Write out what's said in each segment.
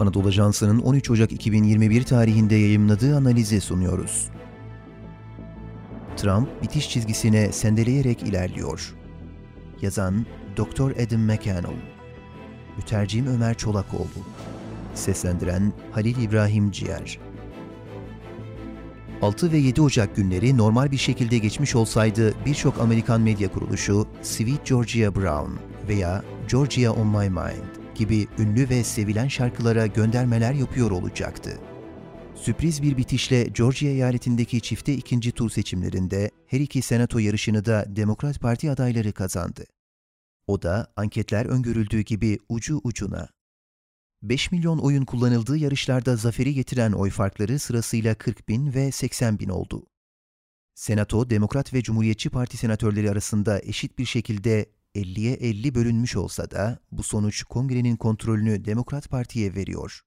Anadolu Ajansı'nın 13 Ocak 2021 tarihinde yayımladığı analizi sunuyoruz. Trump bitiş çizgisine sendeleyerek ilerliyor. Yazan Dr. Adam McConnell, mütercim Ömer Çolakoğlu, seslendiren Halil İbrahim Ciyer. 6 ve 7 Ocak günleri normal bir şekilde geçmiş olsaydı birçok Amerikan medya kuruluşu Sweet Georgia Brown veya Georgia On My Mind gibi ünlü ve sevilen şarkılara göndermeler yapıyor olacaktı. Sürpriz bir bitişle Georgia eyaletindeki çifte ikinci tur seçimlerinde her iki senato yarışını da Demokrat Parti adayları kazandı. O da anketler öngörüldüğü gibi ucu ucuna. 5 milyon oyun kullanıldığı yarışlarda zaferi getiren oy farkları sırasıyla 40 bin ve 80 bin oldu. Senato, Demokrat ve Cumhuriyetçi Parti senatörleri arasında eşit bir şekilde 50'ye 50 bölünmüş olsa da bu sonuç kongrenin kontrolünü Demokrat Parti'ye veriyor.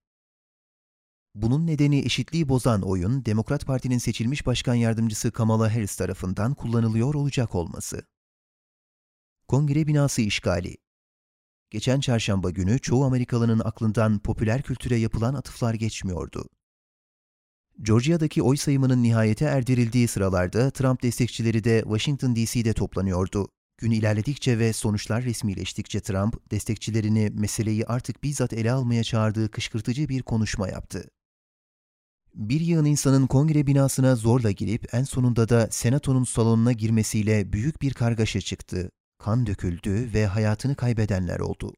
Bunun nedeni eşitliği bozan oyun, Demokrat Parti'nin seçilmiş başkan yardımcısı Kamala Harris tarafından kullanılıyor olacak olması. Kongre binası işgali. Geçen çarşamba günü çoğu Amerikalı'nın aklından popüler kültüre yapılan atıflar geçmiyordu. Georgia'daki oy sayımının nihayete erdirildiği sıralarda Trump destekçileri de Washington DC'de toplanıyordu. Gün ilerledikçe ve sonuçlar resmileştikçe Trump, destekçilerini meseleyi artık bizzat ele almaya çağırdığı kışkırtıcı bir konuşma yaptı. Bir yığın insanın kongre binasına zorla girip en sonunda da senatonun salonuna girmesiyle büyük bir kargaşa çıktı. Kan döküldü ve hayatını kaybedenler oldu.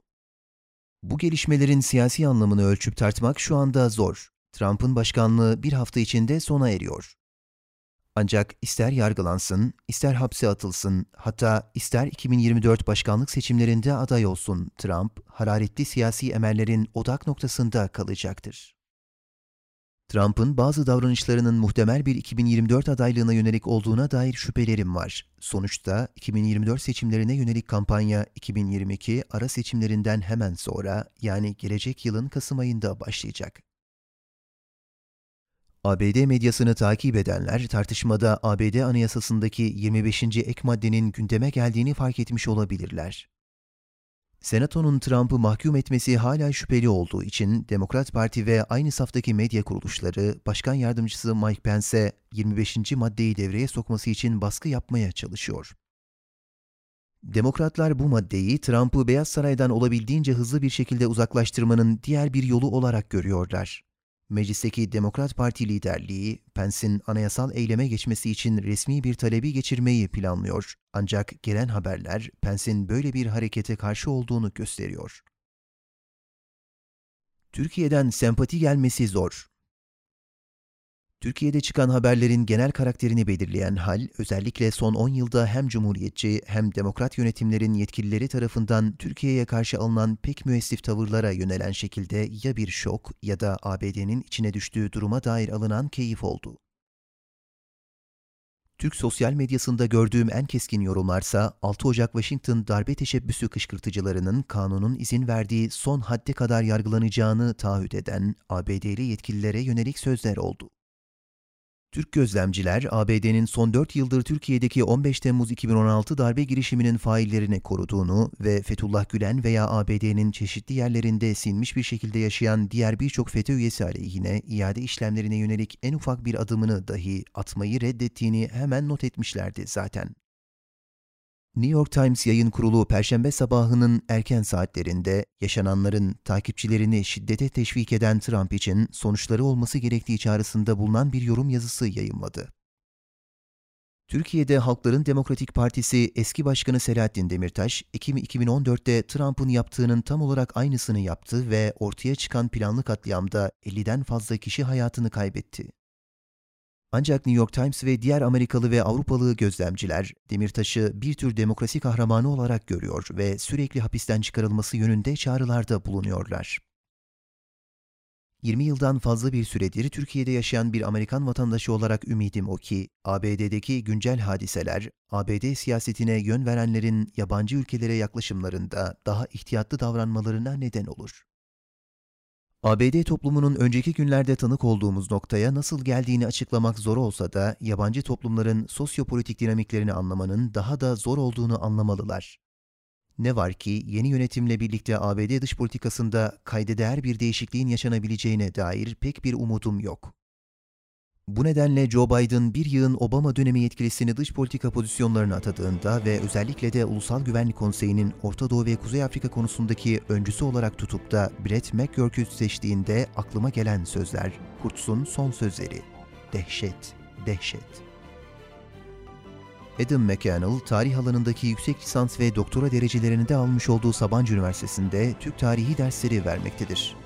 Bu gelişmelerin siyasi anlamını ölçüp tartmak şu anda zor. Trump'ın başkanlığı bir hafta içinde sona eriyor. Ancak ister yargılansın, ister hapse atılsın, hatta ister 2024 başkanlık seçimlerinde aday olsun, Trump, hararetli siyasi emellerin odak noktasında kalacaktır. Trump'ın bazı davranışlarının muhtemel bir 2024 adaylığına yönelik olduğuna dair şüphelerim var. Sonuçta 2024 seçimlerine yönelik kampanya 2022 ara seçimlerinden hemen sonra, yani gelecek yılın Kasım ayında başlayacak. ABD medyasını takip edenler tartışmada ABD Anayasası'ndaki 25. ek maddenin gündeme geldiğini fark etmiş olabilirler. Senato'nun Trump'ı mahkum etmesi hala şüpheli olduğu için Demokrat Parti ve aynı saftaki medya kuruluşları Başkan Yardımcısı Mike Pence'e 25. maddeyi devreye sokması için baskı yapmaya çalışıyor. Demokratlar bu maddeyi Trump'ı Beyaz Saray'dan olabildiğince hızlı bir şekilde uzaklaştırmanın diğer bir yolu olarak görüyorlar. Meclisteki Demokrat Parti liderliği, Pence'in anayasal eyleme geçmesi için resmi bir talebi geçirmeyi planlıyor. Ancak gelen haberler Pence'in böyle bir harekete karşı olduğunu gösteriyor. Türkiye'den sempati gelmesi zor. Türkiye'de çıkan haberlerin genel karakterini belirleyen hal, özellikle son 10 yılda hem Cumhuriyetçi hem Demokrat yönetimlerin yetkilileri tarafından Türkiye'ye karşı alınan pek müessif tavırlara yönelen şekilde ya bir şok ya da ABD'nin içine düştüğü duruma dair alınan keyif oldu. Türk sosyal medyasında gördüğüm en keskin yorumlarsa 6 Ocak Washington darbe teşebbüsü kışkırtıcılarının kanunun izin verdiği son hadde kadar yargılanacağını taahhüt eden ABD'li yetkililere yönelik sözler oldu. Türk gözlemciler, ABD'nin son 4 yıldır Türkiye'deki 15 Temmuz 2016 darbe girişiminin faillerini koruduğunu ve Fethullah Gülen veya ABD'nin çeşitli yerlerinde sinmiş bir şekilde yaşayan diğer birçok FETÖ üyesi aleyhine iade işlemlerine yönelik en ufak bir adımını dahi atmayı reddettiğini hemen not etmişlerdi zaten. New York Times yayın kurulu Perşembe sabahının erken saatlerinde yaşananların takipçilerini şiddete teşvik eden Trump için sonuçları olması gerektiği çağrısında bulunan bir yorum yazısı yayımladı. Türkiye'de Halkların Demokratik Partisi eski başkanı Selahattin Demirtaş, Ekim 2014'te Trump'ın yaptığının tam olarak aynısını yaptı ve ortaya çıkan planlı katliamda 50'den fazla kişi hayatını kaybetti. Ancak New York Times ve diğer Amerikalı ve Avrupalı gözlemciler Demirtaş'ı bir tür demokrasi kahramanı olarak görüyor ve sürekli hapisten çıkarılması yönünde çağrılarda bulunuyorlar. 20 yıldan fazla bir süredir Türkiye'de yaşayan bir Amerikan vatandaşı olarak ümidim o ki, ABD'deki güncel hadiseler, ABD siyasetine yön verenlerin yabancı ülkelere yaklaşımlarında daha ihtiyatlı davranmalarına neden olur. ABD toplumunun önceki günlerde tanık olduğumuz noktaya nasıl geldiğini açıklamak zor olsa da yabancı toplumların sosyopolitik dinamiklerini anlamanın daha da zor olduğunu anlamalılar. Ne var ki yeni yönetimle birlikte ABD dış politikasında kayda değer bir değişikliğin yaşanabileceğine dair pek bir umudum yok. Bu nedenle Joe Biden bir yığın Obama dönemi yetkilisini dış politika pozisyonlarına atadığında ve özellikle de Ulusal Güvenlik Konseyi'nin Orta Doğu ve Kuzey Afrika konusundaki öncüsü olarak tutup da Brett McGurk'ü seçtiğinde aklıma gelen sözler, Kurtz'un son sözleri. Dehşet, dehşet. Adam McConnell, tarih alanındaki yüksek lisans ve doktora derecelerini de almış olduğu Sabancı Üniversitesi'nde Türk tarihi dersleri vermektedir.